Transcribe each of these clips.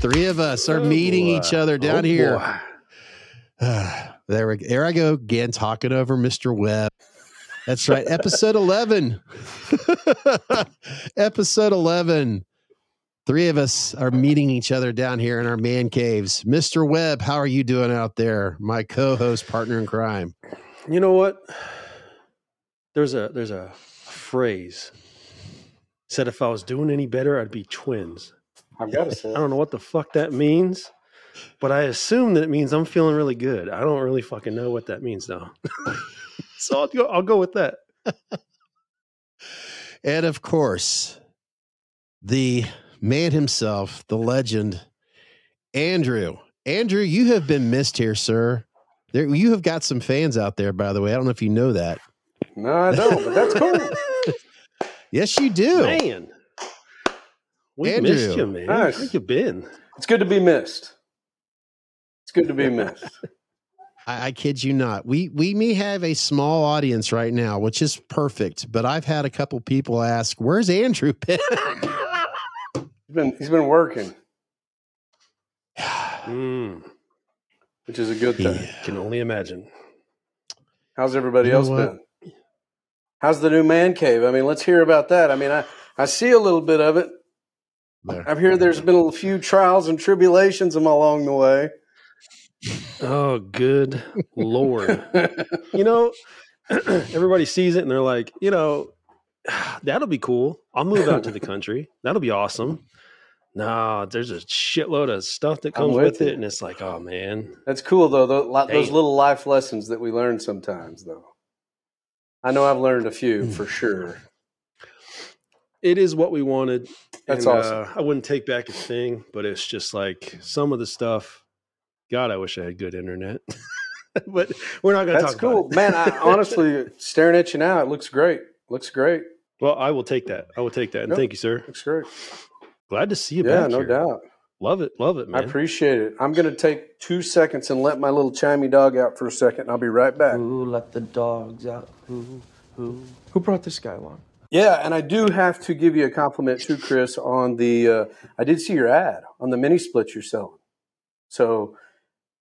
Three of us are meeting each other down here. There I go again, talking over Mr. Webb. That's right. Episode 11. Episode 11. Three of us are meeting each other down here in our man caves. Mr. Webb, how are you doing out there? My co-host, partner in crime. You know what? There's a phrase. Said if I was doing any better, I'd be twins. I've got to say. I don't know what the fuck that means, but I assume that it means I'm feeling really good. I don't really fucking know what that means though. So I'll go with that. And of course, the man himself, the legend, Andrew. Andrew, you have been missed here, sir. There, you have got some fans out there, by the way. I don't know if you know that. No, I don't, but that's cool. Yes, you do. Man. We Andrew. Missed you, man. Nice. Where have you been? It's good to be missed. It's good to be missed. I kid you not. We may have a small audience right now, which is perfect, but I've had a couple people ask, where's Andrew been? He's been working. Which is a good thing. Yeah. Can only imagine. How's everybody else been? How's the new man cave? I mean, let's hear about that. I mean, I see a little bit of it. I've heard there's been a few trials and tribulations along the way. Oh, good Lord. You know, everybody sees it and they're like, you know, that'll be cool. I'll move out to the country. That'll be awesome. No, there's a shitload of stuff that comes with it. And it's like, oh, man. That's cool, though. Those little life lessons that we learn sometimes, though. I know I've learned a few for sure. It is what we wanted. That's awesome. I wouldn't take back a thing, but it's just like some of the stuff. God, I wish I had good internet. But we're not going to talk about it. That's cool. Man, I honestly, staring at you now, it looks great. Looks great. Well, I will take that. And thank you, sir. Looks great. Glad to see you back here. Yeah, no doubt. Love it. Love it, man. I appreciate it. I'm going to take 2 seconds and let my little chimey dog out for a second, and I'll be right back. Who let the dogs out? Who brought this guy along? Yeah, and I do have to give you a compliment too, Chris, on the I did see your ad on the mini split you're selling. So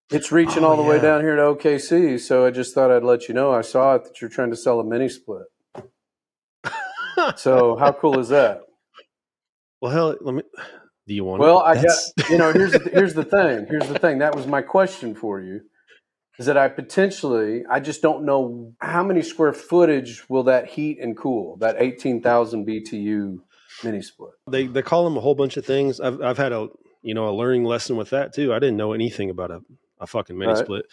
it's reaching all the way down here to OKC, so I just thought I'd let you know. I saw it that you're trying to sell a mini split. So how cool is that? Well, hell, do you want I got, you know, here's the thing. That was my question for you. Is that I just don't know how many square footage will that heat and cool, that 18,000 BTU mini split. They call them a whole bunch of things. I've had a learning lesson with that too. I didn't know anything about a fucking mini split.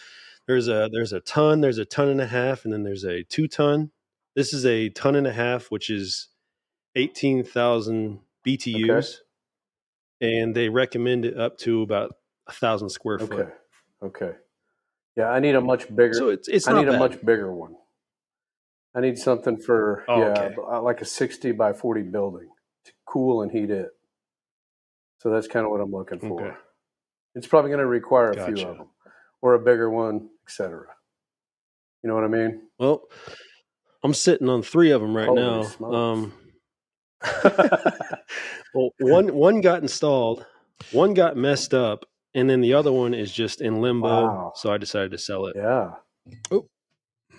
There's a ton, there's a ton and a half, and then there's a 2 ton. This is a ton and a half, which is 18,000 BTUs, and they recommend it up to about 1,000 square foot. Okay. Yeah, I need a much bigger. So it's not bad. A much bigger one. I need something for like a 60 by 40 building to cool and heat it. So that's kind of what I'm looking for. Okay. It's probably going to require a few of them, or a bigger one, etc. You know what I mean? Well, I'm sitting on 3 of them right now. Well, one got installed, one got messed up, and then the other one is just in limbo. Wow. So I decided to sell it. Yeah. Oh.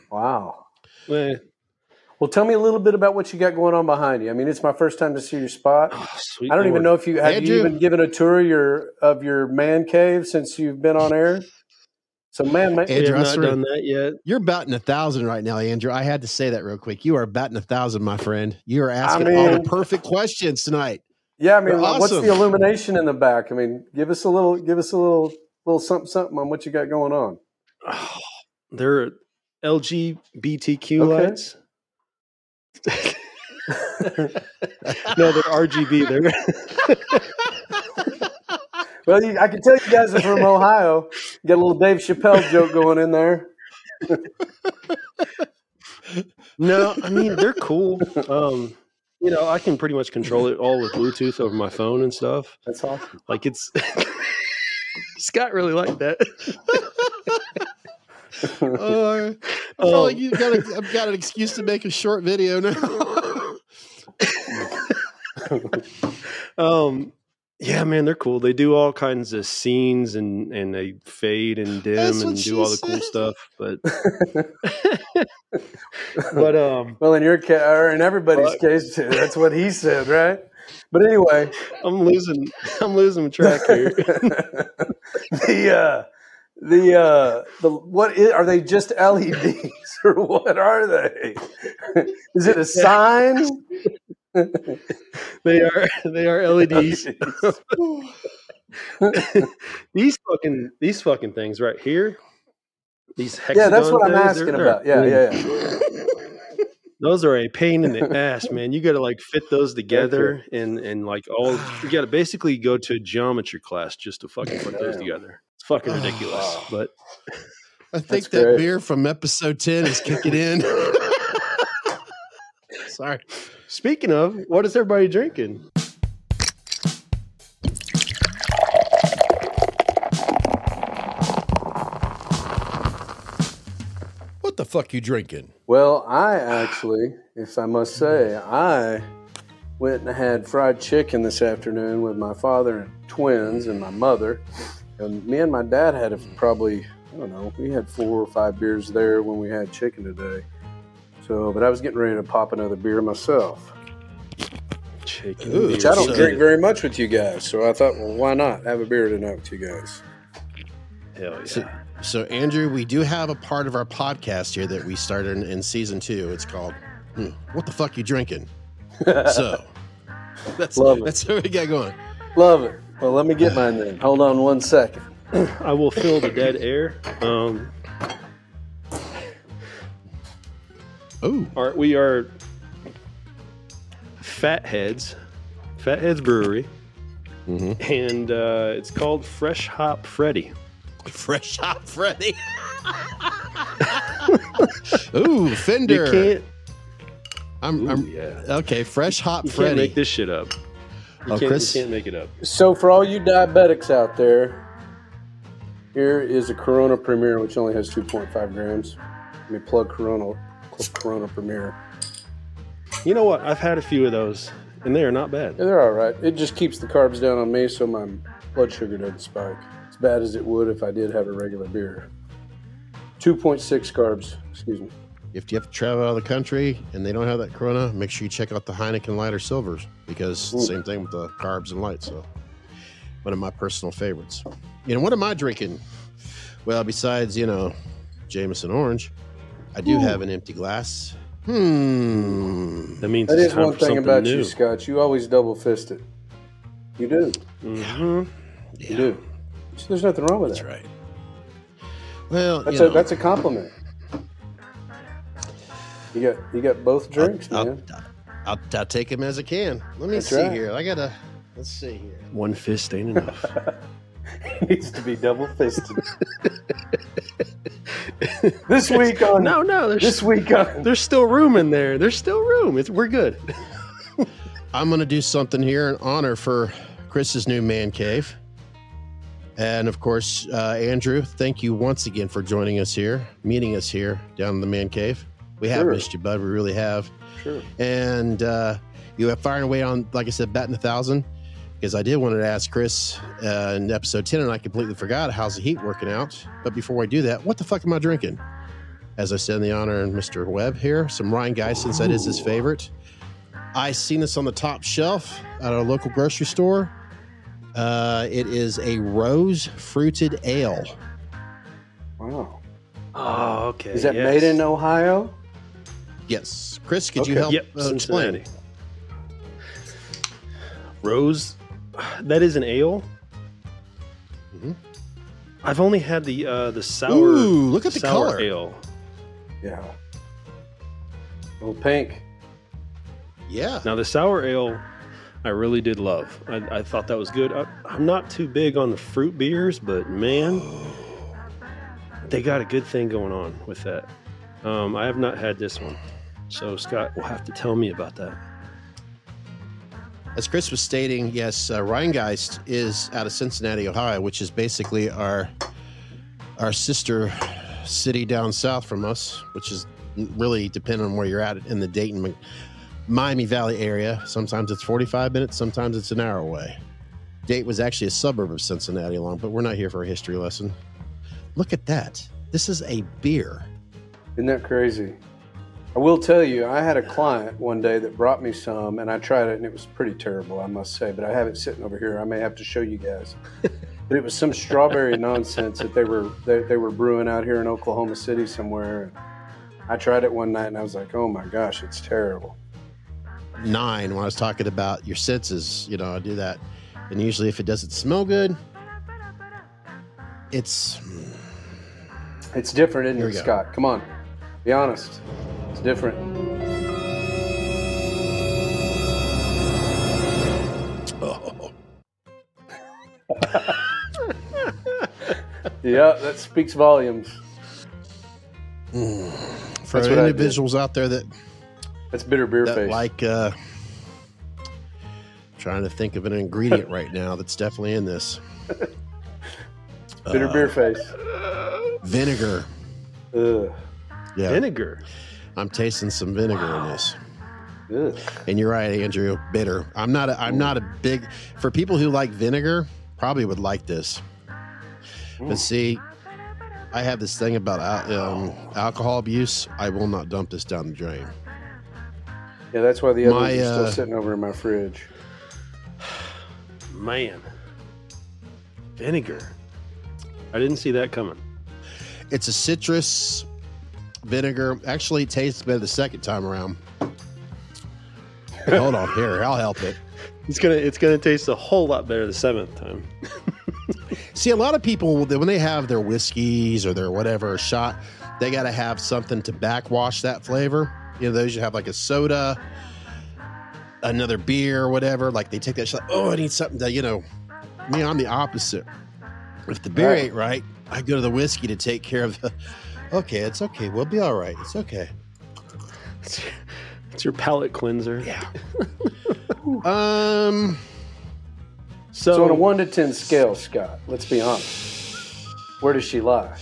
Wow. Well, tell me a little bit about what you got going on behind you. I mean, it's my first time to see your spot. Oh, sweet I don't Lord. Even know if you have you even given a tour of your man cave since you've been on air. So, man, Andrew, we have not done that yet. You're batting 1,000 right now, Andrew. I had to say that real quick. You are batting 1,000, my friend. You are asking all the perfect questions tonight. Yeah, I mean, awesome. What's the illumination in the back? I mean, give us a little something on what you got going on. Oh, there are LGBTQ lights. No, they're RGB. Well, I can tell you guys are from Ohio. You got a little Dave Chappelle joke going in there. No, I mean, they're cool. You know, I can pretty much control it all with Bluetooth over my phone and stuff. That's awesome. Like Scott really liked that. I feel like I've got an excuse to make a short video now. Yeah, man, they're cool. They do all kinds of scenes and they fade and dim and do all the cool stuff. But well, in your case, or in everybody's case, too, that's what he said, right? But anyway, I'm losing track here. The what is, are they just LEDs or what are they? Is it a sign? They are LEDs. these fucking things right here. These hexagon. Yeah, that's what I'm asking about. Yeah. Those are a pain in the ass, man. You got to like fit those together and like all. You got to basically go to a geometry class just to fucking put those together. It's fucking ridiculous. Wow. But I think that beer from episode 10 is kicking in. Sorry. Speaking of, what is everybody drinking? What the fuck you drinking? Well, I actually, if I must say, I went and had fried chicken this afternoon with my father and twins and my mother. And me and my dad had probably, I don't know, we had 4 or 5 beers there when we had chicken today. So, but I was getting ready to pop another beer myself. Chicken beer. Which I don't drink very much with you guys. So I thought, well, why not have a beer tonight with you guys? Hell yeah. So Andrew, we do have a part of our podcast here that we started in season 2. It's called, What the Fuck You Drinking? So, that's what we got going. Love it. Well, let me get mine then. Hold on one second. I will fill the dead air. Oh, we are Fatheads Brewery, and it's called Fresh Hop Freddy. Fresh Hop Freddy. Ooh, Fender. You can't. Okay. Fresh Hop Freddy. You can't make this shit up. You can't make it up. So for all you diabetics out there, here is a Corona Premier, which only has 2.5 grams. Let me plug Corona Premier. You know what? I've had a few of those, and they are not bad. Yeah, they're all right. It just keeps the carbs down on me, so my blood sugar doesn't spike as bad as it would if I did have a regular beer. 2.6 carbs. Excuse me. If you have to travel out of the country and they don't have that Corona, make sure you check out the Heineken Lighter Silvers because same thing with the carbs and light. So one of my personal favorites. You know, what am I drinking? Well, besides, Jameson Orange. I do have an empty glass. That means that it's time for something new. That is one thing about you, Scott. You always double-fist it. You do. Mm-hmm. Yeah. You do. So there's nothing wrong with that. That's right. Well, that's a compliment. You got both drinks, man. I'll take them as I can. Let me see here. Let's see here. One fist ain't enough. It needs to be double-fisted. This week on there's still room in there. There's still room. We're good. I'm going to do something here in honor for Chris's new man cave, and of course, Andrew. Thank you once again for joining us here, meeting us here down in the man cave. We have missed you, bud. We really have. Sure. And you have firing away on, like I said, batting 1,000. Because I did want to ask Chris in episode 10, and I completely forgot, how's the heat working out? But before I do that, what the fuck am I drinking? As I said, in the honor of Mr. Webb here, some Rheingeist, since that is his favorite. I seen this on the top shelf at our local grocery store. It is a rose fruited ale. Wow. Oh, okay. Is that made in Ohio? Yes. Chris, could you help explain? Rose, that is an ale. Mm-hmm. I've only had the sour. Ooh, look at the color. Ale. Yeah. A little pink. Yeah. Now the sour ale, I really did love. I thought that was good. I'm not too big on the fruit beers, but man, they got a good thing going on with that. I have not had this one, so Scott will have to tell me about that. As Chris was stating, yes, Rheingeist is out of Cincinnati, Ohio, which is basically our sister city down south from us, which is really dependent on where you're at in the Dayton, Miami Valley area. Sometimes it's 45 minutes, sometimes it's an hour away. Dayton was actually a suburb of Cincinnati along, but we're not here for a history lesson. Look at that. This is a beer. Isn't that crazy? I will tell you, I had a client one day that brought me some, and I tried it, and it was pretty terrible, I must say. But I have it sitting over here. I may have to show you guys. But it was some strawberry nonsense that they were brewing out here in Oklahoma City somewhere. I tried it one night, and I was like, oh, my gosh, it's terrible. Nine, when I was talking about your senses, you know, I do that. And usually if it doesn't smell good, it's different, isn't it, Scott? Come on. Be honest. It's different. Oh. Yeah, that speaks volumes. For individuals out there that's bitter beer face. Like, trying to think of an ingredient right now that's definitely in this. Bitter beer face. Vinegar. Ugh. Yeah. Vinegar. I'm tasting some vinegar in this. Ugh. And you're right, Andrew. Bitter. I'm not a big. For people who like vinegar, probably would like this. Ooh. But see, I have this thing about alcohol abuse. I will not dump this down the drain. Yeah, that's why the others are still sitting over in my fridge. Man, vinegar. I didn't see that coming. It's a citrus vinegar. Actually, it tastes better the second time around. Hold on, here, I'll help it. It's gonna taste a whole lot better the seventh time. See, a lot of people, when they have their whiskeys or their whatever shot, they gotta have something to backwash that flavor. You know, those you have like a soda, another beer or whatever. Like they take that shot. Oh, I need something to, you know. Me, I'm the opposite. If the beer ain't right, I go to the whiskey to take care of the. Okay, it's okay. We'll be all right. It's okay. It's your palate cleanser. Yeah. So on a 1 to 10 scale, Scott, let's be honest. Where does she lie?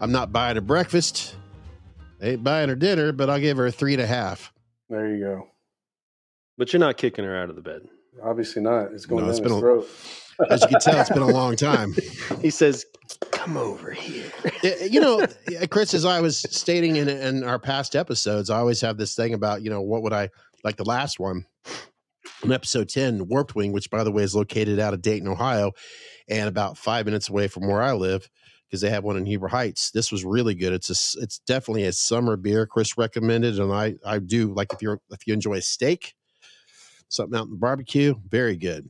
I'm not buying her breakfast. I ain't buying her dinner, but I'll give her a 3.5. There you go. But you're not kicking her out of the bed. Obviously not. It's going down his throat. As you can tell, it's been a long time. He says, come over here. You know, Chris, as I was stating in our past episodes, I always have this thing about, you know, what would I, like the last one, in episode 10, Warped Wing, which, by the way, is located out of Dayton, Ohio, and about 5 minutes away from where I live, because they have one in Heber Heights. This was really good. It's definitely a summer beer. Chris recommended, and I do. Like if you enjoy a steak, something out in the barbecue, very good.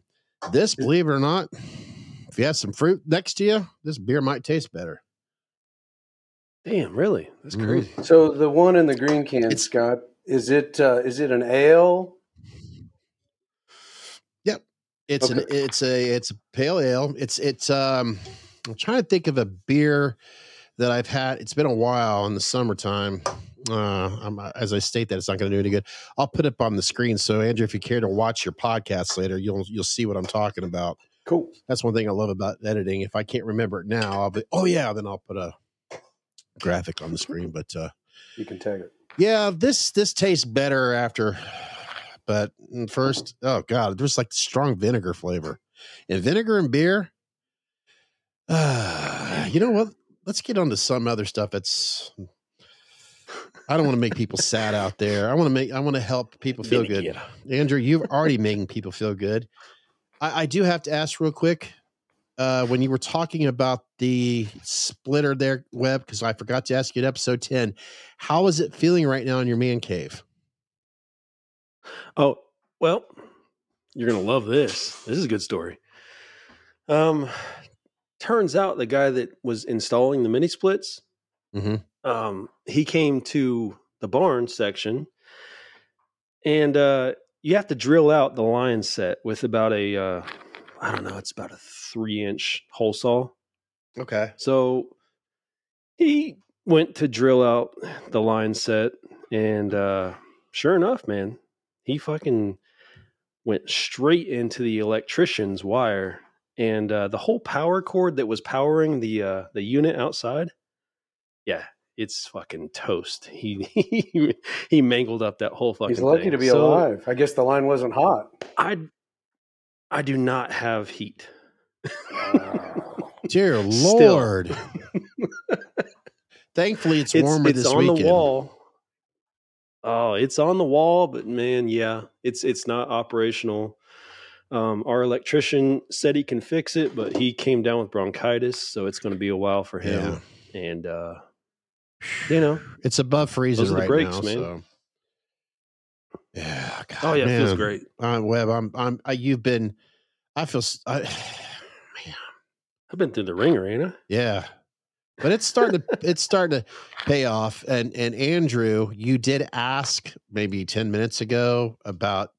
This, believe it or not, if you have some fruit next to you, this beer might taste better. Damn, really? That's crazy. Mm-hmm. So the one in the green can, Scott, is it an ale? Yep. It's okay. It's a pale ale. I'm trying to think of a beer that I've had. It's been a while in the summertime. As I state that, it's not going to do any good. I'll put it up on the screen. So, Andrew, if you care to watch your podcast later, you'll see what I'm talking about. Cool. That's one thing I love about editing. If I can't remember it now, I'll be, then I'll put a graphic on the screen. But you can tag it. Yeah, this tastes better after. But first, oh, God, there's like strong vinegar flavor. And vinegar and beer... you know what? Let's get on to some other stuff. I don't want to make people sad out there. I want to help people feel good. Andrew, you've already made people feel good. I do have to ask real quick, when you were talking about the splitter there, Webb, because I forgot to ask you in episode 10, how is it feeling right now in your man cave? Oh, well, you're going to love this. This is a good story. Turns out the guy that was installing the mini splits, he came to the barn section, and you have to drill out the line set with about a, it's about a 3-inch hole saw. Okay. So he went to drill out the line set, and sure enough, man, he fucking went straight into the electrician's wire. And the whole power cord that was powering the unit outside, yeah, it's fucking toast. He mangled up that whole fucking thing. He's lucky to be alive. I guess the line wasn't hot. I do not have heat. Wow. Dear Lord. Thankfully, it's warmer this weekend. It's on the wall. Oh, it's on the wall, but man, yeah, it's not operational. Our electrician said he can fix it, but he came down with bronchitis, so it's going to be a while for him. Yeah. And you know, it's above freezing those are the right breaks, now. Man. So. Yeah. God, oh yeah, man. It feels great. Webb, I've been through the ringer, ain't I? Yeah. But it's starting to pay off. And Andrew, you did ask maybe 10 minutes ago about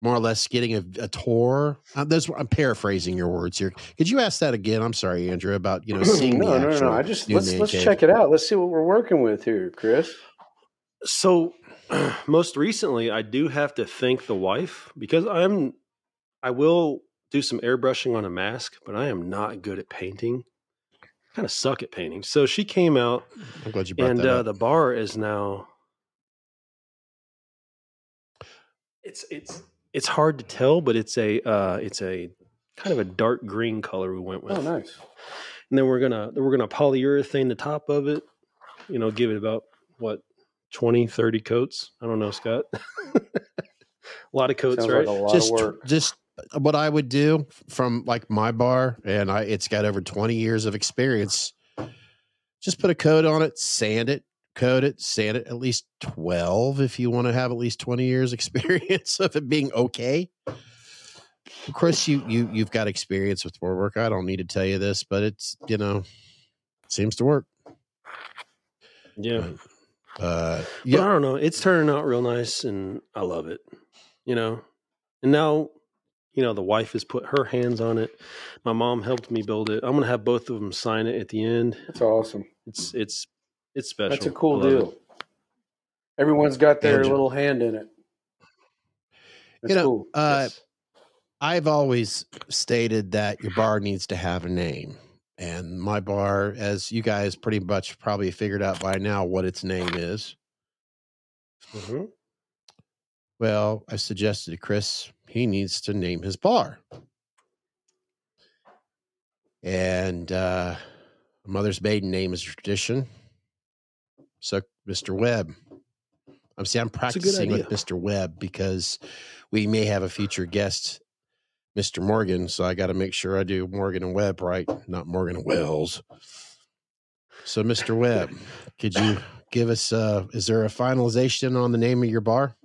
more or less getting a tour. I'm paraphrasing your words here. Could you ask that again? I'm sorry, Andrew, about, you know, seeing No. I just, let's check it out. Let's see what we're working with here, Chris. So most recently, I do have to thank the wife because I will do some airbrushing on a mask, but I am not good at painting. Kind of suck at painting. So she came out. I'm glad you brought that up. The bar is now. It's hard to tell, but it's a kind of a dark green color we went with. Oh, nice. And then we're gonna polyurethane the top of it. You know, give it about 20-30 coats. I don't know, Scott. A lot of coats, right? Like a lot of work. Just what I would do from like my bar, and it's got over 20 years of experience. Just put a coat on it, sand it, coat it, sand it, at least 12 if you want to have at least 20 years experience of it being okay. Of course, you've got experience with more work. I don't need to tell you this, but it's, you know, seems to work. Yeah. Yeah. But I don't know. It's turning out real nice and I love it, you know, and now, you know, the wife has put her hands on it. My mom helped me build it. I'm going to have both of them sign it at the end. It's awesome. It's special. That's a cool deal. It. Everyone's got their little hand in it. That's cool. Yes. I've always stated that your bar needs to have a name. And my bar, as you guys pretty much probably figured out by now what its name is. Mm-hmm. Well, I suggested to Chris, he needs to name his bar. And mother's maiden name is tradition. So, Mr. Webb. I'm practicing with Mr. Webb because we may have a future guest, Mr. Morgan. So I got to make sure I do Morgan and Webb right, not Morgan and Wells. So, Mr. Webb, could you give us? Is there a finalization on the name of your bar?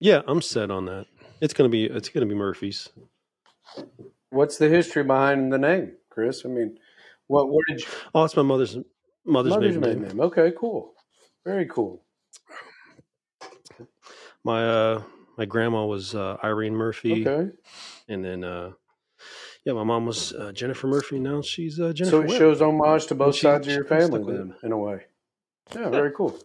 Yeah, I'm set on that. It's gonna be Murphy's. What's the history behind the name, Chris? I mean, what did you? Oh, it's my mother's maiden name. Okay, cool, very cool. My my grandma was Irene Murphy. Okay, and then my mom was Jennifer Murphy. Now she's Jennifer. So it shows homage to both sides of your family, then, in a way. Yeah, very cool.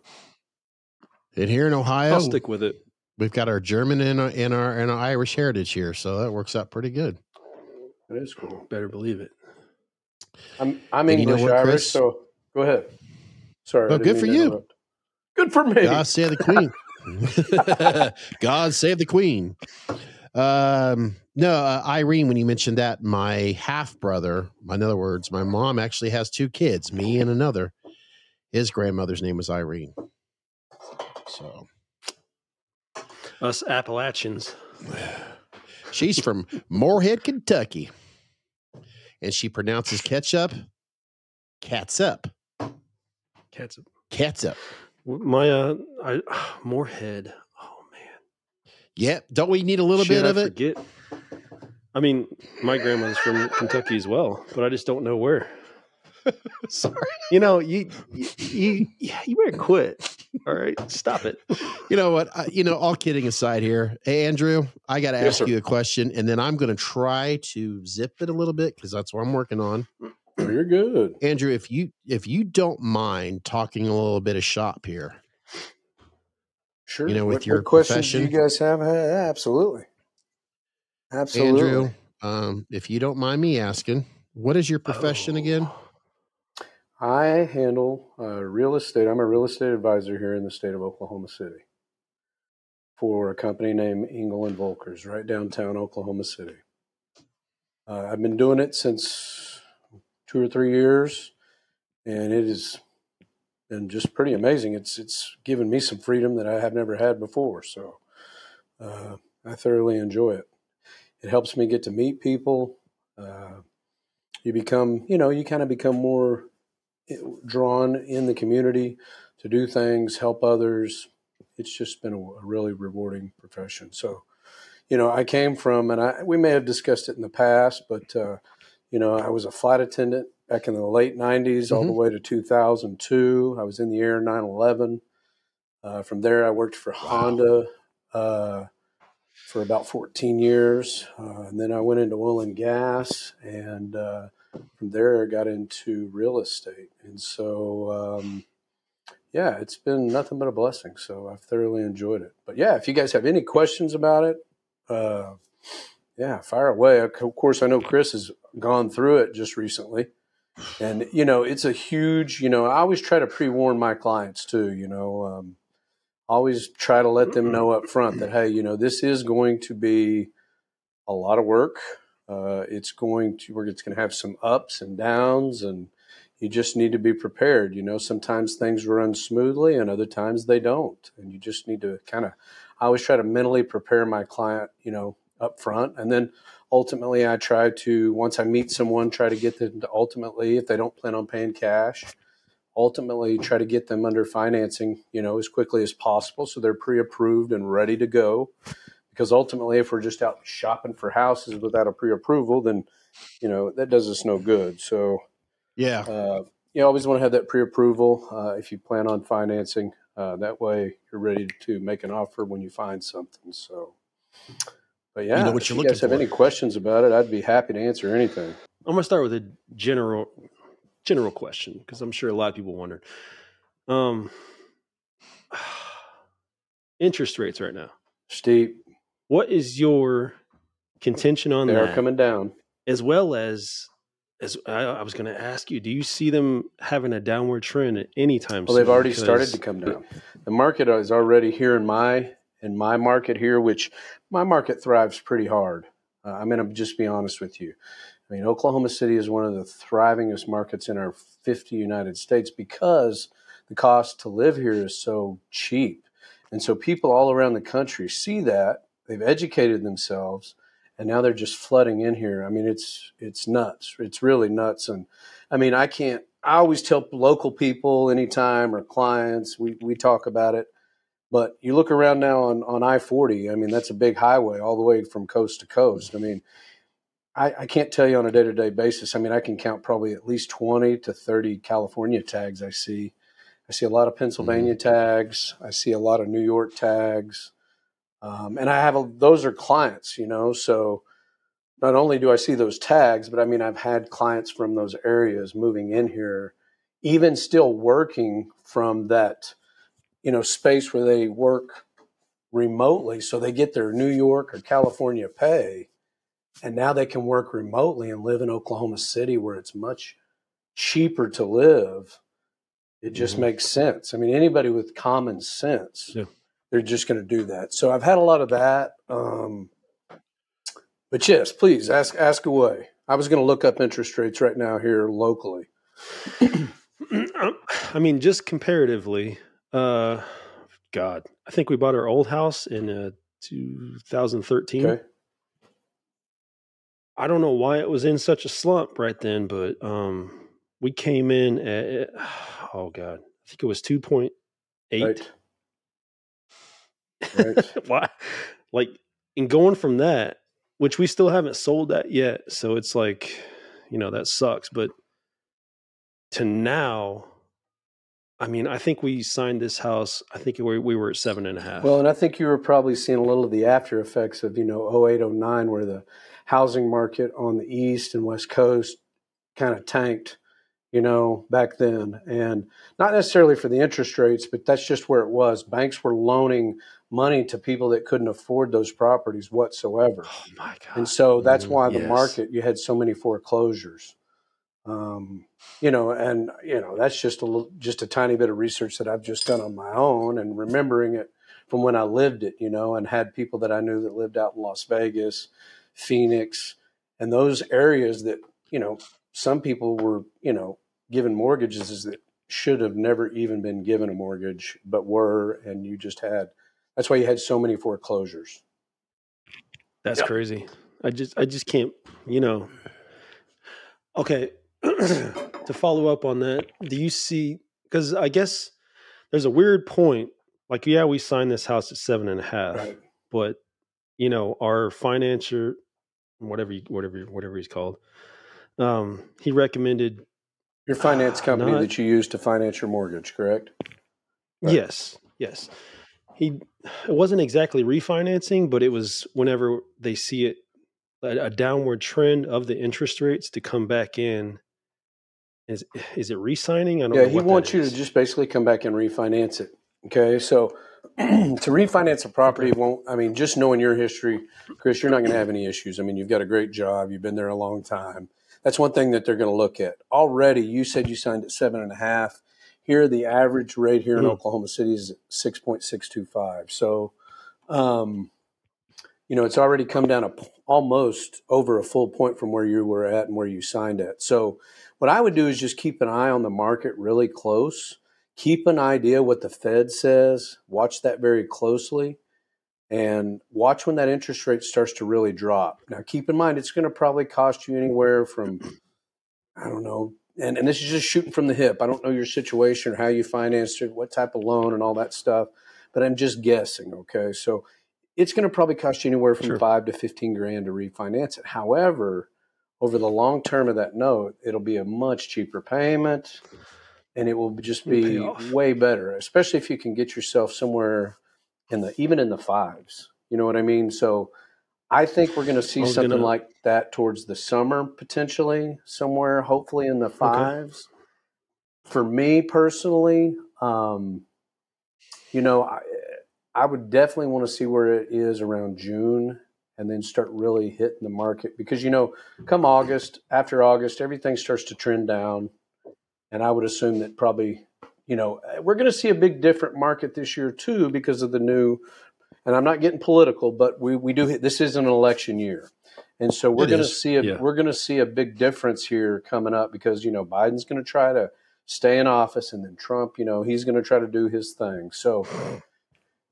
And here in Ohio, I'll stick with it. We've got our German and our Irish heritage here, so that works out pretty good. That is cool. Better believe it. I'm English, you know what, Irish, so go ahead. Sorry. Oh, good for you. Interrupt. Good for me. God save the Queen. God save the Queen. Irene, when you mentioned that, my half brother, in other words, my mom actually has two kids, me and another. His grandmother's name was Irene. So. Us Appalachians. She's from Moorhead, Kentucky. And she pronounces ketchup, catsup. My, Moorhead. Oh, man. Yep. Don't we need a little bit of it? Forget? I mean, my grandma's from Kentucky as well, but I just don't know where. Sorry. You know, you better quit. All right, stop it. You know what? All kidding aside here. Hey, Andrew, I got to ask you a question, and then I'm going to try to zip it a little bit because that's what I'm working on. Oh, you're good. Andrew, if you don't mind talking a little bit of shop here. Sure. You know, with your questions you guys have? Absolutely. Andrew, if you don't mind me asking, what is your profession again? I handle real estate. I'm a real estate advisor here in the state of Oklahoma City for a company named Engel & Volkers, right downtown Oklahoma City. I've been doing it since 2 or 3 years, and it has been just pretty amazing. It's given me some freedom that I have never had before, so I thoroughly enjoy it. It helps me get to meet people. You kind of become more drawn in the community to do things, help others. It's just been a really rewarding profession. So, I came from, and we may have discussed it in the past, but, I was a flight attendant back in the late 90s all the way to 2002. I was in the air 9/11. From there, I worked for Honda for about 14 years. And then I went into oil and gas, and from there I got into real estate. And so, it's been nothing but a blessing. So I've thoroughly enjoyed it. But yeah, if you guys have any questions about it, fire away. Of course, I know Chris has gone through it just recently. And, it's a huge, I always try to pre-warn my clients too, always try to let them know up front that, hey, this is going to be a lot of work. It's going to have some ups and downs, and you just need to be prepared. Sometimes things run smoothly and other times they don't. And you just need to I always try to mentally prepare my client, up front. And then ultimately I try to, once I meet someone, try to get them to ultimately, if they don't plan on paying cash, ultimately try to get them under financing, as quickly as possible. So they're pre-approved and ready to go. Because ultimately, if we're just out shopping for houses without a pre-approval, then, that does us no good. So, yeah, you always want to have that pre-approval if you plan on financing. That way you're ready to make an offer when you find something. So, but yeah, if you guys have any questions about it, I'd be happy to answer anything. I'm going to start with a general question, because I'm sure a lot of people wondered. Interest rates right now. Steep. What is your contention on that? They are coming down. As well as I was going to ask you, do you see them having a downward trend at any time soon? Well, they've already started to come down. The market is already here in my market here, which my market thrives pretty hard. I'm going to just be honest with you. I mean, Oklahoma City is one of the thrivingest markets in our 50 United States because the cost to live here is so cheap. And so people all around the country see that. They've educated themselves, and now they're just flooding in here. I mean, it's nuts. It's really nuts. And I mean, I always tell local people anytime or clients, we talk about it, but you look around now on I-40. I mean, that's a big highway all the way from coast to coast. I mean, I can't tell you on a day-to-day basis. I mean, I can count probably at least 20 to 30 California tags I see. I see a lot of Pennsylvania tags. I see a lot of New York tags. And I have those are clients, so not only do I see those tags, but I mean, I've had clients from those areas moving in here, even still working from that, space where they work remotely. So they get their New York or California pay, and now they can work remotely and live in Oklahoma City where it's much cheaper to live. It just makes sense. I mean, anybody with common sense, they're just going to do that. So I've had a lot of that. But yes, please ask away. I was going to look up interest rates right now here locally. I mean, just comparatively, God, I think we bought our old house in 2013. Okay. I don't know why it was in such a slump right then, but we came in at, I think it was 2.8. Right. Why? Like, and going from that, which we still haven't sold that yet, so it's like, that sucks. But to now, I mean, I think we signed this house. I think we were at 7.5. Well, and I think you were probably seeing a little of the after effects of 2008, 2009, where the housing market on the East and West Coast kind of tanked, back then, and not necessarily for the interest rates, but that's just where it was. Banks were loaning money to people that couldn't afford those properties whatsoever. Oh my God. And so that's why the market, you had so many foreclosures. That's just a tiny bit of research that I've just done on my own and remembering it from when I lived it, and had people that I knew that lived out in Las Vegas, Phoenix, and those areas that, some people were, given mortgages that should have never even been given a mortgage, but were, and you just had, that's why you had so many foreclosures. That's crazy. I just can't, Okay. To follow up on that, do you see, because I guess there's a weird point, like, yeah, we signed this house at 7.5, right. But our financier, whatever he's called, he recommended your finance company that you use to finance your mortgage, correct? Right. Yes. It wasn't exactly refinancing, but it was whenever they see it, a downward trend of the interest rates to come back in. Is it re-signing? I don't know. Yeah, he wants you to just basically come back and refinance it. Okay, so to refinance a property just knowing your history, Chris, you're not going to have any issues. I mean, you've got a great job. You've been there a long time. That's one thing that they're going to look at. Already, you said you signed at 7.5. Here, the average rate here in Oklahoma City is 6.625. So, it's already come down almost over a full point from where you were at and where you signed at. So what I would do is just keep an eye on the market really close, keep an idea what the Fed says, watch that very closely, and watch when that interest rate starts to really drop. Now, keep in mind, it's going to probably cost you anywhere from, I don't know, and this is just shooting from the hip. I don't know your situation or how you financed it, what type of loan and all that stuff, but I'm just guessing, okay? So it's going to probably cost you anywhere from $5,000 to $15,000 to refinance it. However, over the long term of that note, it'll be a much cheaper payment and it will just be way better, especially if you can get yourself somewhere even in the fives. You know what I mean? So I think we're going to see something like that towards the summer, potentially somewhere, hopefully in the fives. Okay. For me personally, I would definitely want to see where it is around June and then start really hitting the market because, come August, after August, everything starts to trend down. And I would assume that probably, we're going to see a big different market this year too because of the new, and I'm not getting political, but we do, this is an election year. And so we're going to see a big difference here coming up because, Biden's going to try to stay in office and then Trump, he's going to try to do his thing. So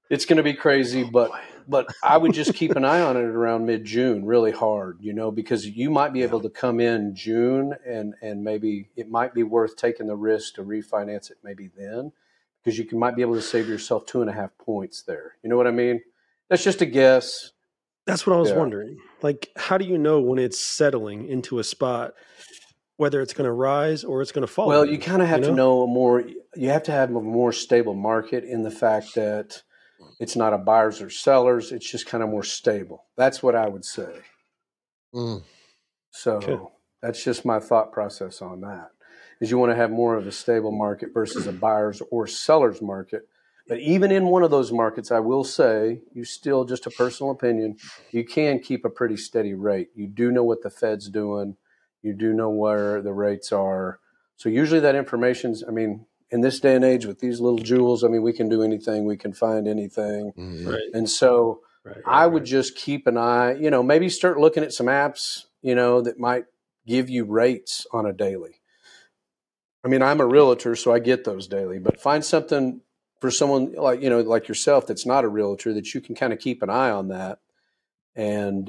it's going to be crazy, but I would just keep an eye on it around mid-June really hard, because you might be able to come in June and maybe it might be worth taking the risk to refinance it maybe then because you might be able to save yourself 2.5 points there. You know what I mean? That's just a guess. That's what I was wondering. Like, how do you know when it's settling into a spot, whether it's going to rise or it's going to fall? Well, you kind of have to know more. You have to have a more stable market in the fact that it's not a buyers or sellers. It's just kind of more stable. That's what I would say. So that's just my thought process on that is you want to have more of a stable market versus a buyers or sellers market. But even in one of those markets, I will say you still, just a personal opinion, you can keep a pretty steady rate. You do know what the Fed's doing. You do know where the rates are. So usually that information's, in this day and age with these little jewels, we can do anything. We can find anything. Right. And so I would just keep an eye, maybe start looking at some apps, that might give you rates on a daily. I'm a realtor, so I get those daily, but find something for someone like yourself that's not a realtor that you can kind of keep an eye on that and,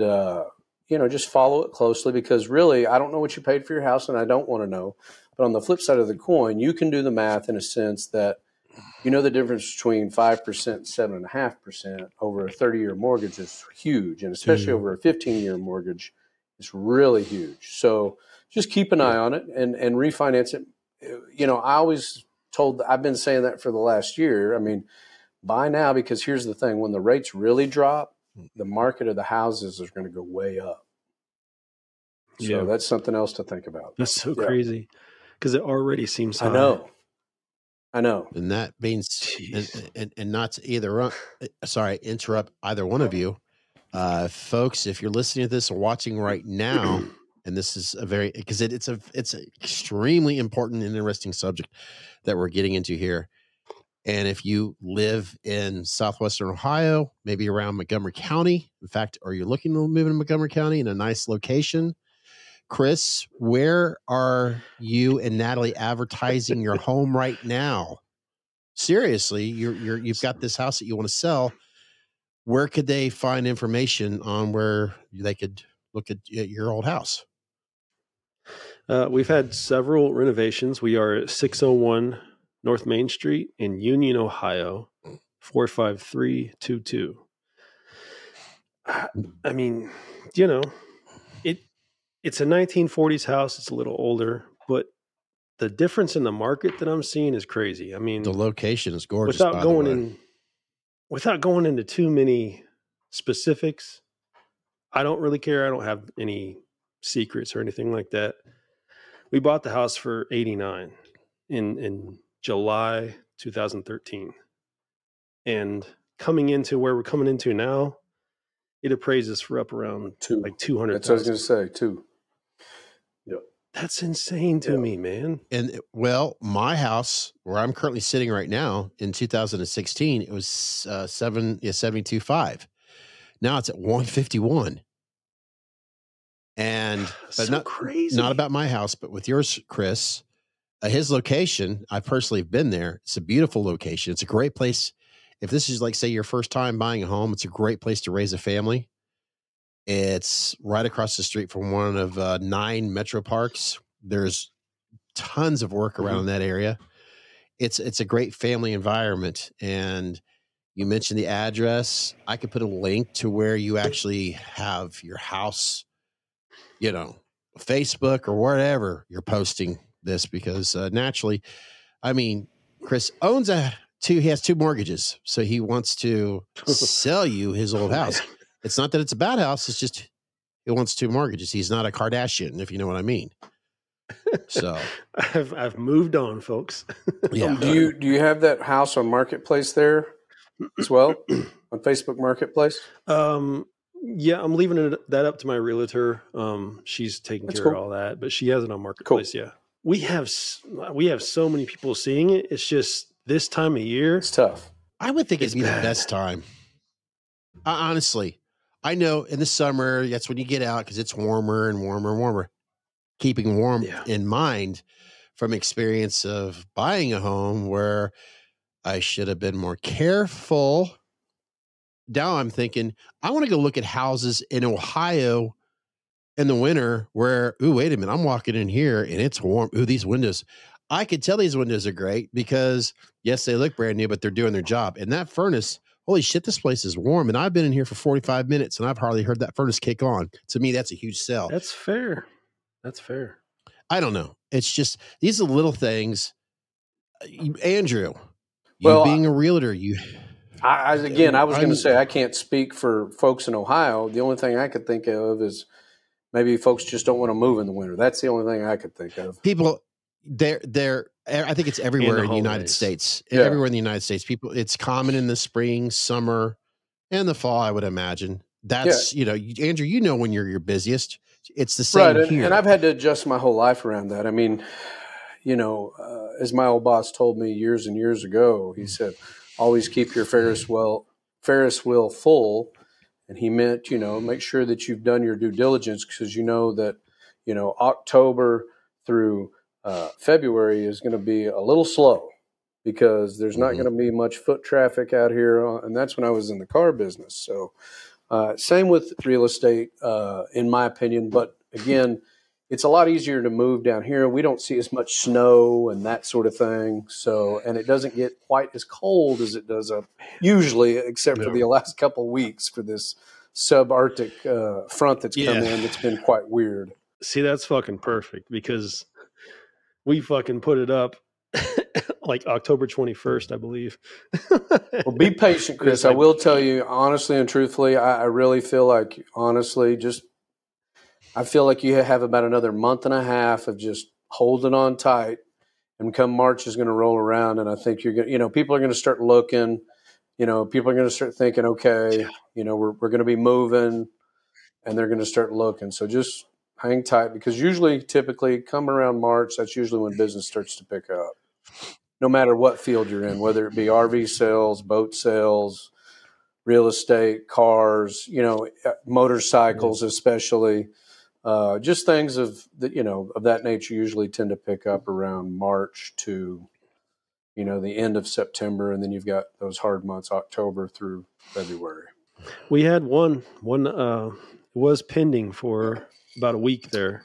just follow it closely because really I don't know what you paid for your house and I don't want to know. But on the flip side of the coin, you can do the math in a sense that the difference between 5% and 7.5% over a 30-year mortgage is huge, and especially over a 15-year mortgage, it's really huge. So just keep an eye on it and refinance it. I've been saying that for the last year. Buy now because here's the thing: when the rates really drop, the market of the houses is going to go way up. So that's something else to think about. That's so crazy. Because it already seems high. I know. And that means, and not to interrupt either one of you, folks, if you're listening to this or watching right now And this is a very, because it's an extremely important and interesting subject that we're getting into here. And if you live in southwestern Ohio, maybe around Montgomery County, in fact, are you looking to move to Montgomery County in a nice location? Chris, where are you and Natalie advertising your home right now? Seriously, you've got this house that you want to sell. Where could they find information on where they could look at your old house? We've had several renovations. We are at 601 North Main Street in Union, Ohio, 45322. I mean, you know, it's a 1940s house. It's a little older, but the difference in the market that I'm seeing is crazy. I mean, the location is gorgeous. Without going into too many specifics, I don't really care. I don't have any secrets or anything like that. We bought the house for $89,000 in July 2013, and coming into where we're coming into now, it appraises for up around $200,000. That's what I was going to say, $200,000. Yep. That's insane to me, man. And well, my house where I'm currently sitting right now in 2016, it was $72,500. Now it's at $151,000. And but so not crazy. Not about my house, but with yours, Chris. His location, I personally have been there. It's a beautiful location. It's a great place. If this is like, say, your first time buying a home, it's a great place to raise a family. It's right across the street from one of 9 metro parks. There's tons of work around that area. It's a great family environment. And you mentioned the address. I could put a link to where you actually have your house, you know, Facebook or whatever you're posting this, because naturally, I mean, Chris owns he has 2 mortgages, so he wants to sell you his old house. It's not that it's a bad house, it's just he wants 2 mortgages. He's not a Kardashian, if you know what I mean. So I've moved on, folks. Yeah. Do you have that house on Marketplace there as well? On Facebook Marketplace? Yeah, I'm leaving that up to my realtor. She's taking That's care cool. of all that, but she has it on Marketplace, cool. Yeah. We have so many people seeing it. It's just this time of year. It's tough. I would think it'd be the best time. Honestly, I know in the summer, that's when you get out because it's warmer and warmer and warmer. Keeping warm in mind from experience of buying a home where I should have been more careful. Now I'm thinking, I want to go look at houses in Ohio in the winter where, ooh, wait a minute, I'm walking in here and it's warm. Ooh, these windows. I could tell these windows are great because, yes, they look brand new, but they're doing their job. And that furnace, holy shit, this place is warm. And I've been in here for 45 minutes and I've hardly heard that furnace kick on. To me, that's a huge sell. That's fair. That's fair. I don't know. It's just, these are little things. Andrew, being a realtor, I was going to say, I can't speak for folks in Ohio. The only thing I could think of is, maybe folks just don't want to move in the winter. That's the only thing I could think of. People, I think it's everywhere in the United States. Yeah. Everywhere in the United States, it's common in the spring, summer, and the fall, I would imagine. That's, Andrew, you know when you're your busiest. It's the same here. And I've had to adjust my whole life around that. I mean, as my old boss told me years and years ago, he said, always keep your Ferris wheel full. And he meant, make sure that you've done your due diligence because you know that, October through February is going to be a little slow because there's not going to be much foot traffic out here. And that's when I was in the car business. So same with real estate, in my opinion. But again, it's a lot easier to move down here. We don't see as much snow and that sort of thing. So, and it doesn't get quite as cold as it does up usually, except for the last couple of weeks for this subarctic front that's come in. It's been quite weird. See, that's fucking perfect because we fucking put it up like October 21st, I believe. Well, be patient, Chris. I will tell you honestly and truthfully, I really feel like I feel like you have about another month and a half of just holding on tight, and come March is going to roll around. And I think you're going to, people are going to start looking, people are going to start thinking, okay, we're going to be moving and they're going to start looking. So just hang tight, because typically come around March, that's usually when business starts to pick up, no matter what field you're in, whether it be RV sales, boat sales, real estate, cars, motorcycles, especially, just things of that nature usually tend to pick up around March to, the end of September. And then you've got those hard months, October through February. We had one, it was pending for about a week there.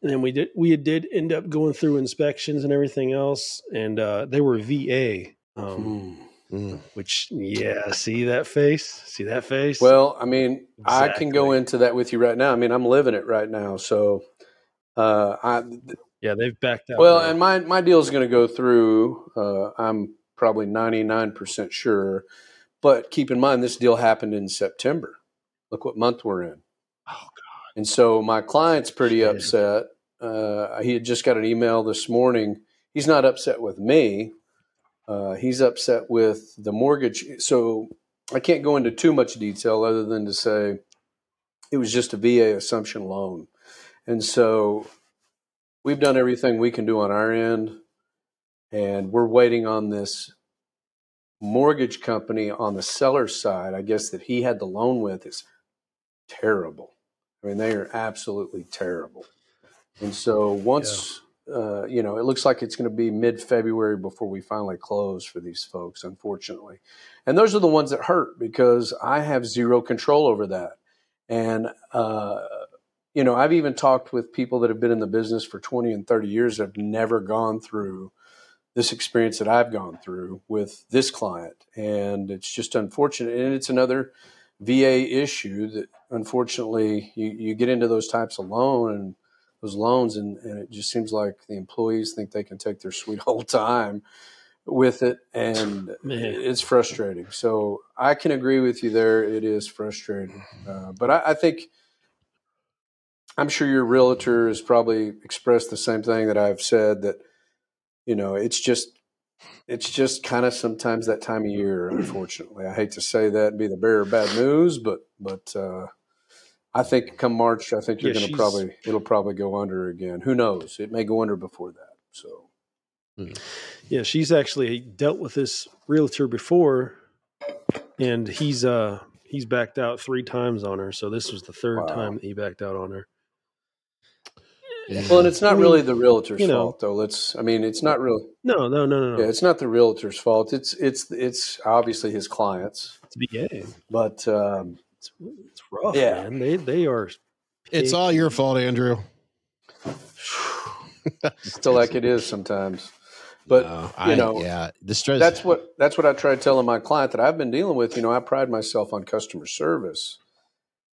And then we did end up going through inspections and everything else. And, they were VA, which, see that face? Well, I mean, exactly. I can go into that with you right now. I mean, I'm living it right now. So, they've backed out. Well, now. And my deal is going to go through, I'm probably 99% sure, but keep in mind, this deal happened in September. Look what month we're in. Oh God. And so my client's pretty upset. He had just got an email this morning. He's not upset with me. He's upset with the mortgage. So I can't go into too much detail other than to say it was just a VA assumption loan. And so we've done everything we can do on our end, and we're waiting on this mortgage company on the seller's side, I guess, that he had the loan with. Is terrible. I mean, they are absolutely terrible. And so once... it looks like it's going to be mid-February before we finally close for these folks, unfortunately. And those are the ones that hurt, because I have zero control over that. And, I've even talked with people that have been in the business for 20 and 30 years that have never gone through this experience that I've gone through with this client. And it's just unfortunate. And it's another VA issue that, unfortunately, you get into those types of loans, and it just seems like the employees think they can take their sweet old time with it, and it's frustrating. So I can agree with you there. It is frustrating. But I think, I'm sure your realtor has probably expressed the same thing that I've said, that, it's just kind of sometimes that time of year, unfortunately. I hate to say that and be the bearer of bad news, but I think come March, you're going to it'll probably go under again. Who knows? It may go under before that. So, yeah, she's actually dealt with this realtor before, and he's backed out 3 times on her. So this was the third time that he backed out on her. Yeah. Well, and it's not really the realtor's fault, though. It's not really. No. Yeah, it's not the realtor's fault. It's obviously his clients. It's BA, but. It's rough, man. They are. It's all your fault, Andrew. Still like it is sometimes, but that's what I try to tell my client that I've been dealing with. I pride myself on customer service,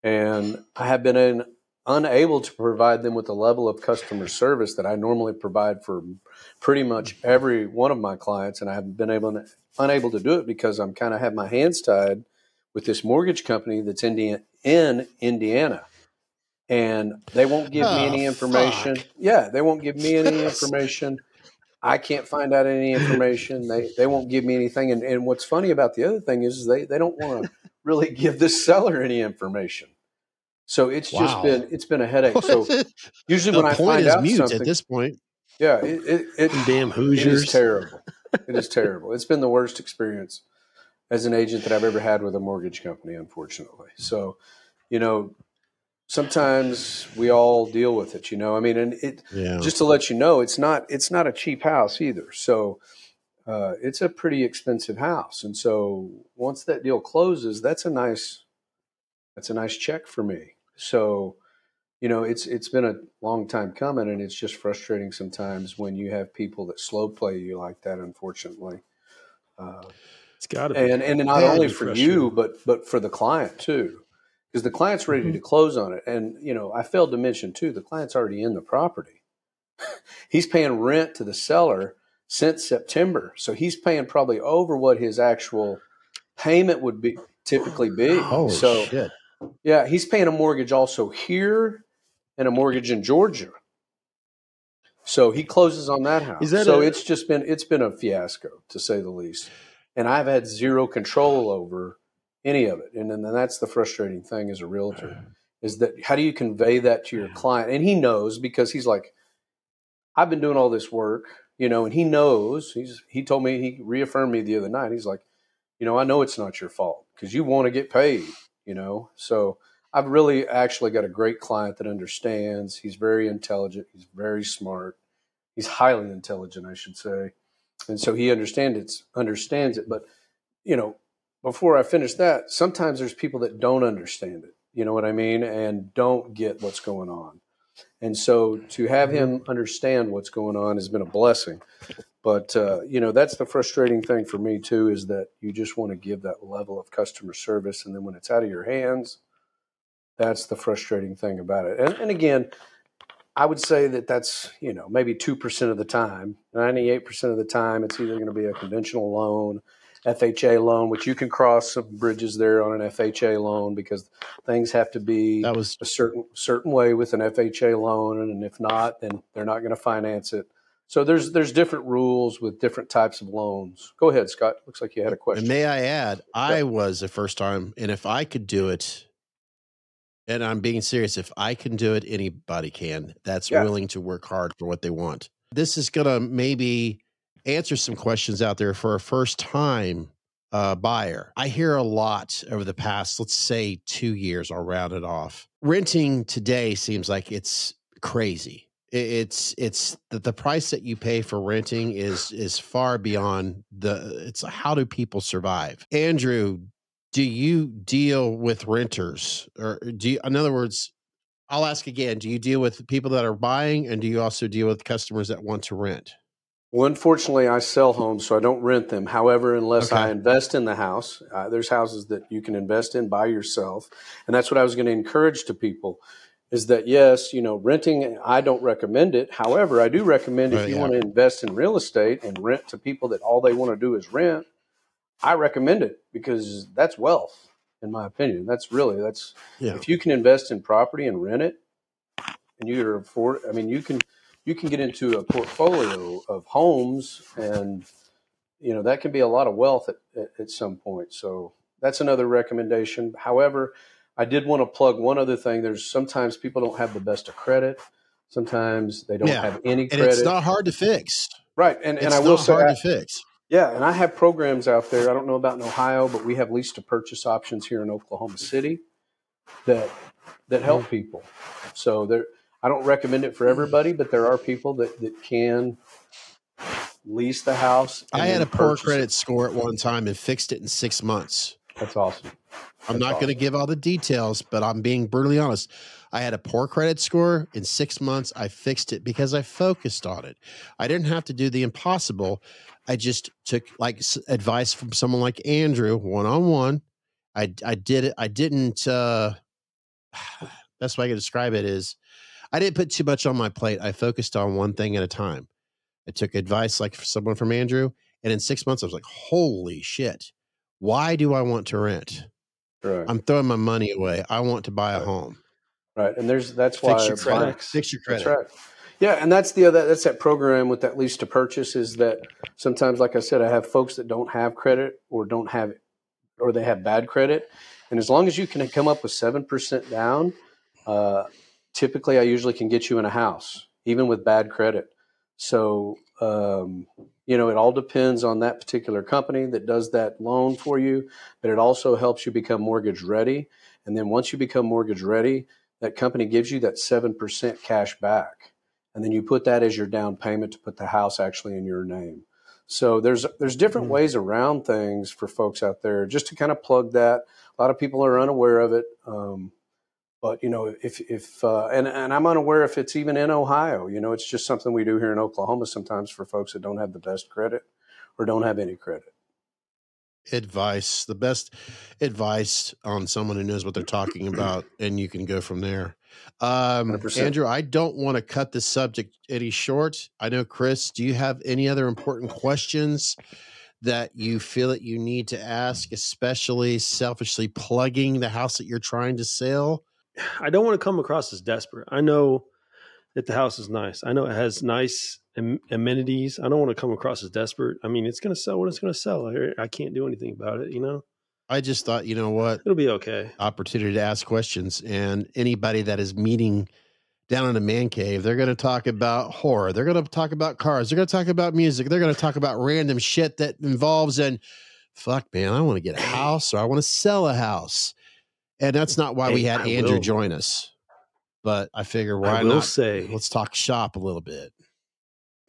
and I have been unable to provide them with the level of customer service that I normally provide for pretty much every one of my clients, and I haven't been unable to do it because I'm kind of have my hands tied with this mortgage company that's in Indiana, and they won't give me any information. Fuck. Yeah. They won't give me any information. I can't find out any information. They won't give me anything. And what's funny about the other thing is they don't want to really give this seller any information. So it's just been a headache. So usually when I find out something at this point, damn Hoosiers. It is terrible. It is terrible. It's been the worst experience as an agent that I've ever had with a mortgage company, unfortunately. So, sometimes we all deal with it, just to let you know, it's not a cheap house either. So, it's a pretty expensive house. And so once that deal closes, that's a nice check for me. So, it's been a long time coming, and it's just frustrating sometimes when you have people that slow play you like that, unfortunately. It's got to be. And not only for you, but for the client too, because the client's ready to close on it. And, I failed to mention too, the client's already in the property. He's paying rent to the seller since September. So he's paying probably over what his actual payment would be typically be. Oh, so, shit. Yeah, he's paying a mortgage also here and a mortgage in Georgia. So he closes on that house. It's been a fiasco, to say the least. And I've had zero control over any of it. And that's the frustrating thing as a realtor is that how do you convey that to your client? And he knows, because he's like, I've been doing all this work, you know, and he knows. He told me, he reaffirmed me the other night. He's like, you know, I know it's not your fault because you want to get paid, you know. So I've really actually got a great client that understands. He's very intelligent. He's very smart. He's highly intelligent, I should say. And so he understands it. But, you know, before I finish that, sometimes there's people that don't understand it. You know what I mean? And don't get what's going on. And so to have him understand what's going on has been a blessing. But, you know, that's the frustrating thing for me, too, is that you just want to give that level of customer service. And then when it's out of your hands, that's the frustrating thing about it. And again, I would say that that's, you know, maybe 2% of the time. 98% of the time, it's either going to be a conventional loan, FHA loan, which you can cross some bridges there on an FHA loan because things have to be a certain way with an FHA loan, and if not, then they're not going to finance it. So there's different rules with different types of loans. Go ahead, Scott. Looks like you had a question. And may I add, I was the first time, and if I could do it, and I'm being serious, if I can do it, anybody can. That's willing to work hard for what they want. This is going to maybe answer some questions out there for a first-time buyer. I hear a lot over the past, let's say, 2 years, I'll round it off. Renting today seems like it's crazy. It's the price that you pay for renting is far beyond it's how do people survive? Andrew, do you deal with renters? Or in other words, I'll ask again, do you deal with people that are buying, and do you also deal with customers that want to rent? Well, unfortunately, I sell homes, so I don't rent them. However, unless I invest in the house, there's houses that you can invest in by yourself. And that's what I was going to encourage to people is that, yes, you know, renting, I don't recommend it. However, I do recommend if you want to invest in real estate and rent to people that all they want to do is rent, I recommend it because that's wealth, in my opinion. If you can invest in property and rent it, and you're afford, I mean, you can get into a portfolio of homes, and, you know, that can be a lot of wealth at some point. So that's another recommendation. However, I did want to plug one other thing. There's sometimes people don't have the best of credit. Sometimes they don't have any credit. And it's not hard to fix. Right. And I will say it's not hard to fix. Yeah. And I have programs out there. I don't know about in Ohio, but we have lease to purchase options here in Oklahoma City that help people. So I don't recommend it for everybody, but there are people that can lease the house. I had a poor credit score at one time and fixed it in 6 months. That's awesome. I'm not going to give all the details, but I'm being brutally honest. I had a poor credit score. In 6 months, I fixed it because I focused on it. I didn't have to do the impossible. I just took like advice from someone like Andrew one-on-one. I did it. I didn't. Best way I can describe it is, I didn't put too much on my plate. I focused on one thing at a time. I took advice like someone from Andrew, and in 6 months, I was like, holy shit, why do I want to rent? Right. I'm throwing my money away. I want to buy a home. Right. And that's why fix your credit. That's right. Yeah. And that's that program with that lease to purchase is that sometimes, like I said, I have folks that don't have credit or they have bad credit. And as long as you can come up with 7% down, typically, I usually can get you in a house, even with bad credit. So, you know, it all depends on that particular company that does that loan for you, but it also helps you become mortgage ready. And then once you become mortgage ready, that company gives you that 7% cash back. And then you put that as your down payment to put the house actually in your name. So there's different ways around things for folks out there. Just to kind of plug that, a lot of people are unaware of it. But, you know, if I'm unaware if it's even in Ohio, you know, it's just something we do here in Oklahoma sometimes for folks that don't have the best credit or don't have any credit. Advice, the best advice on someone who knows what they're talking about, and you can go from there. 100%. Andrew, I don't want to cut this subject any short. I know, Chris, do you have any other important questions that you feel that you need to ask, especially selfishly plugging the house that you're trying to sell? I don't want to come across as desperate. I know that the house is nice. I know it has nice amenities. I don't want to come across as desperate. I mean, it's going to sell what it's going to sell. I can't do anything about it, you know? I just thought, you know what? It'll be okay. Opportunity to ask questions. And anybody that is meeting down in a man cave, they're going to talk about horror. They're going to talk about cars. They're going to talk about music. They're going to talk about random shit that involves an, fuck, man, I want to get a house or I want to sell a house. And that's not why we had Andrew join us. But I figure why not? Let's talk shop a little bit.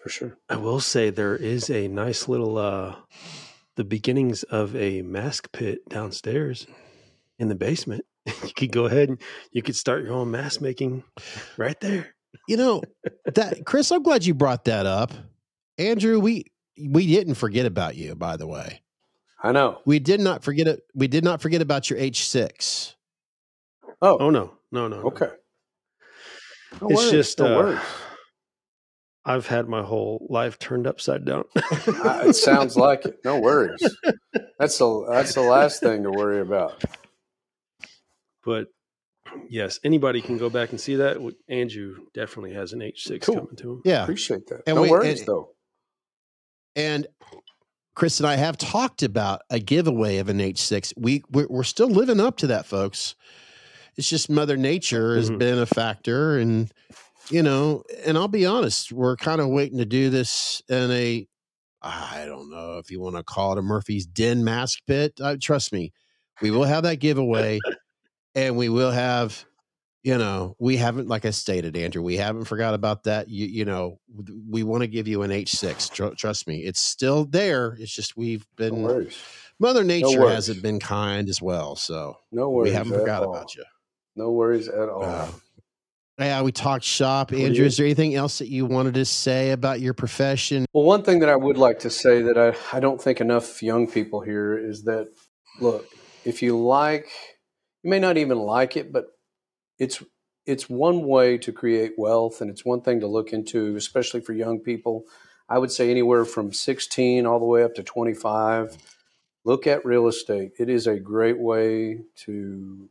For sure. I will say there is a nice little, the beginnings of a mask pit downstairs in the basement. You could go ahead and you could start your own mask making right there. You know, that Chris, I'm glad you brought that up. Andrew, we didn't forget about you, by the way. I know. We did not forget it. We did not forget about your H6. Oh, no, no, no. Okay. No it's worries, just, I've had my whole life turned upside down. It sounds like it. No worries. That's the last thing to worry about. But yes, anybody can go back and see that. Andrew definitely has an H6 coming to him. Yeah, appreciate that. And no worries though. And Chris and I have talked about a giveaway of an H6. We're still living up to that, folks. It's just Mother Nature has been a factor, and you know, and I'll be honest, we're kind of waiting to do this in a, I don't know if you want to call it a Murphy's Den mask pit. Trust me, we will have that giveaway. And we will have, you know, we haven't, like I stated, Andrew, we haven't forgot about that. You know, we want to give you an H6. Trust me, it's still there. It's just we've been, no Mother Nature hasn't been kind as well. So no worries, we haven't forgot about you. No worries at all. Yeah, we talked shop. Andrew, is there anything else that you wanted to say about your profession? Well, one thing that I would like to say that I don't think enough young people hear is that, look, if you like... You may not even like it, but it's one way to create wealth, and it's one thing to look into, especially for young people. I would say anywhere from 16 all the way up to 25. Look at real estate. It is a great way to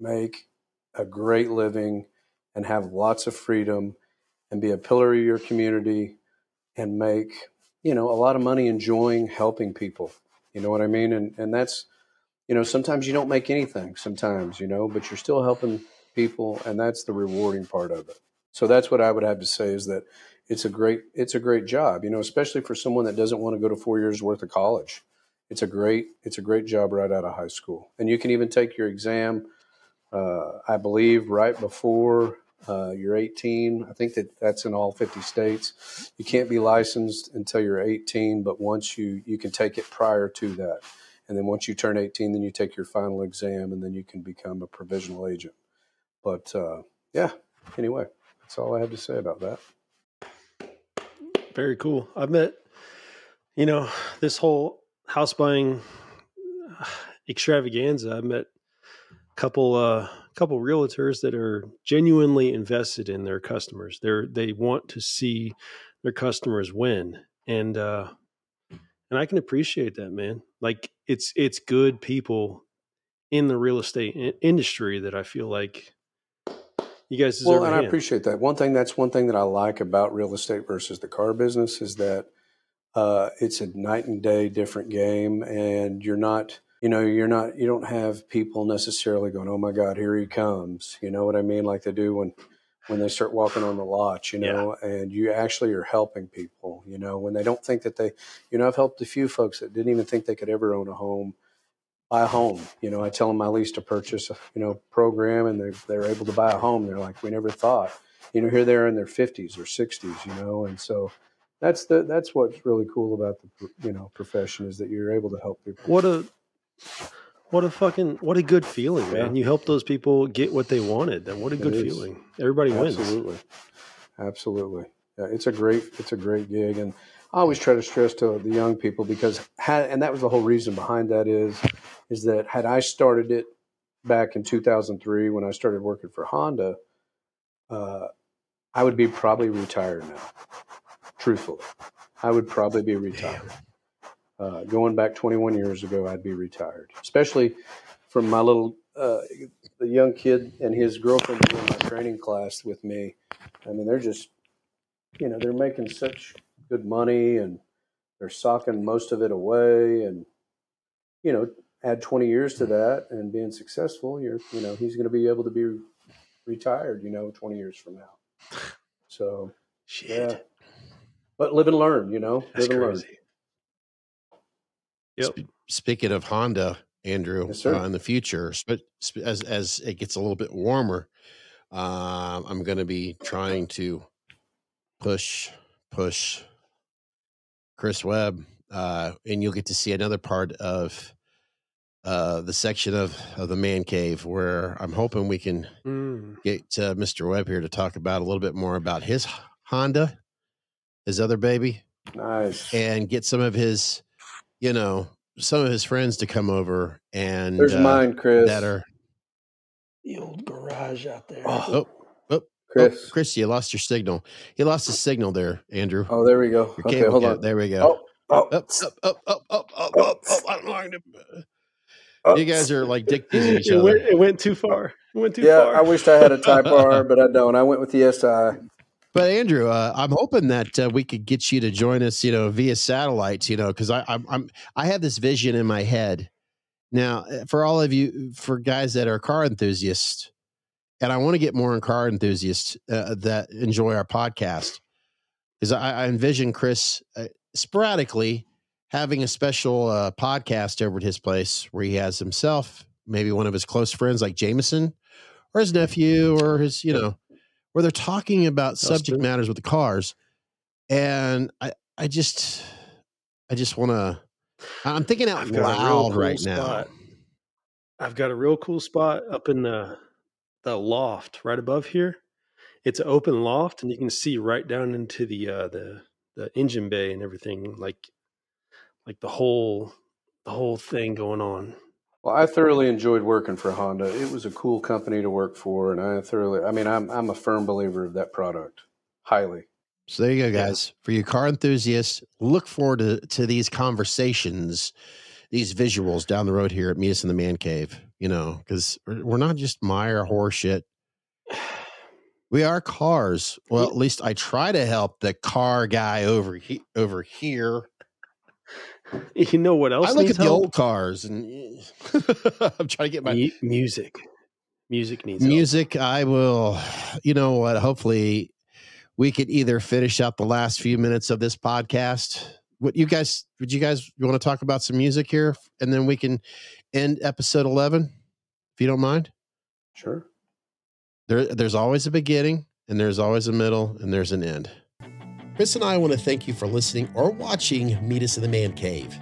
make a great living and have lots of freedom and be a pillar of your community and make, you know, a lot of money enjoying helping people. You know what I mean? And that's... You know, sometimes you don't make anything sometimes, you know, but you're still helping people, and that's the rewarding part of it. So that's what I would have to say is that it's a great job, you know, especially for someone that doesn't want to go to 4 years worth of college. It's a great job right out of high school. And you can even take your exam, I believe, right before you're 18. I think that's in all 50 states. You can't be licensed until you're 18, but once you can take it prior to that. And then once you turn 18, then you take your final exam, and then you can become a provisional agent. But, yeah, anyway, that's all I have to say about that. Very cool. I met, you know, this whole house buying extravaganza, I met a couple realtors that are genuinely invested in their customers. They want to see their customers win. And I can appreciate that, man. Like it's good people in the real estate industry that I feel like you guys deserve. Well, and I appreciate that. That's one thing that I like about real estate versus the car business is that it's a night and day different game, and you don't have people necessarily going, "Oh my God, here he comes." You know what I mean? Like they do when they start walking on the lot, you know, and you actually are helping people, you know, when they don't think that I've helped a few folks that didn't even think they could ever own a home, buy a home. You know, I tell them my lease to purchase, you know, program, and they're able to buy a home. They're like, we never thought, you know, here they are in their 50s or 60s, you know, and so that's what's really cool about the, you know, profession is that you're able to help people. What a good feeling, man. You helped those people get what they wanted. And what a good feeling. Everybody wins. Absolutely. Yeah, it's a great gig. And I always try to stress to the young people because that was the whole reason behind that is that had I started it back in 2003 when I started working for Honda, I would be probably retired now. Truthfully, I would probably be retired. Damn. Going back 21 years ago, I'd be retired, especially from my little the young kid and his girlfriend doing my training class with me. I mean, they're just, you know, they're making such good money and they're socking most of it away. And, you know, add 20 years to that and being successful, he's going to be able to be retired, 20 years from now. So shit. Yeah. But live and learn, That's crazy. Learn. Yep. Speaking of Honda, Andrew, yes, in the future, as it gets a little bit warmer, I'm going to be trying to push Chris Webb, and you'll get to see another part of the section of the man cave where I'm hoping we can get Mr. Webb here to talk about a little bit more about his Honda, his other baby. Nice. And get some of his, friends to come over and there's mine, Chris. That are the old garage out there. Chris. Oh, Chris, you lost your signal. He lost his signal there, Andrew. Oh, there we go. Your okay, hold on. There we go. Up. I don't know how to... You guys are like dick teasing each other. It went too far. It went too far. Yeah, I wished I had a Type R, but I don't. I went with the SI. But Andrew, I'm hoping that we could get you to join us, via satellites, because I have this vision in my head. Now, for all of you, for guys that are car enthusiasts, and I want to get more car enthusiasts that enjoy our podcast, because I envision Chris sporadically having a special podcast over at his place where he has himself, maybe one of his close friends like Jameson or his nephew or his, where they're talking about subject matters with the cars. And I just want to, I'm thinking out loud right now. I've got a real cool spot up in the loft right above here. It's an open loft and you can see right down into the engine bay and everything, like the whole thing going on. Well, I thoroughly enjoyed working for Honda. It was a cool company to work for, and I'm a firm believer of that product, highly. So there you go, guys. Yeah. For you car enthusiasts, look forward to these conversations, these visuals down the road here at Meet Us in the Man Cave, because we're not just Meyer horseshit. We are cars. Well, at least I try to help the car guy over here. You know what else? I look at the old cars, and I'm trying to get my music. Music needs music. Help. I will. You know what? Hopefully, we could either finish out the last few minutes of this podcast. What you guys? Would you guys want to talk about some music here, and then we can end episode 11, if you don't mind? Sure. There's always a beginning, and there's always a middle, and there's an end. Chris and I want to thank you for listening or watching Meet Us in the Man Cave.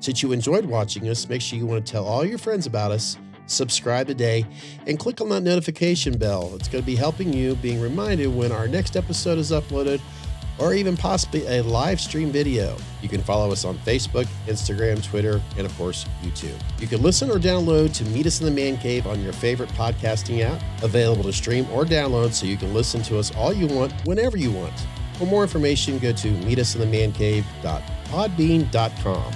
Since you enjoyed watching us, make sure you want to tell all your friends about us, subscribe today, and click on that notification bell. It's going to be helping you being reminded when our next episode is uploaded or even possibly a live stream video. You can follow us on Facebook, Instagram, Twitter, and of course, YouTube. You can listen or download to Meet Us in the Man Cave on your favorite podcasting app, available to stream or download so you can listen to us all you want, whenever you want. For more information, go to meetusinthemancave.podbean.com.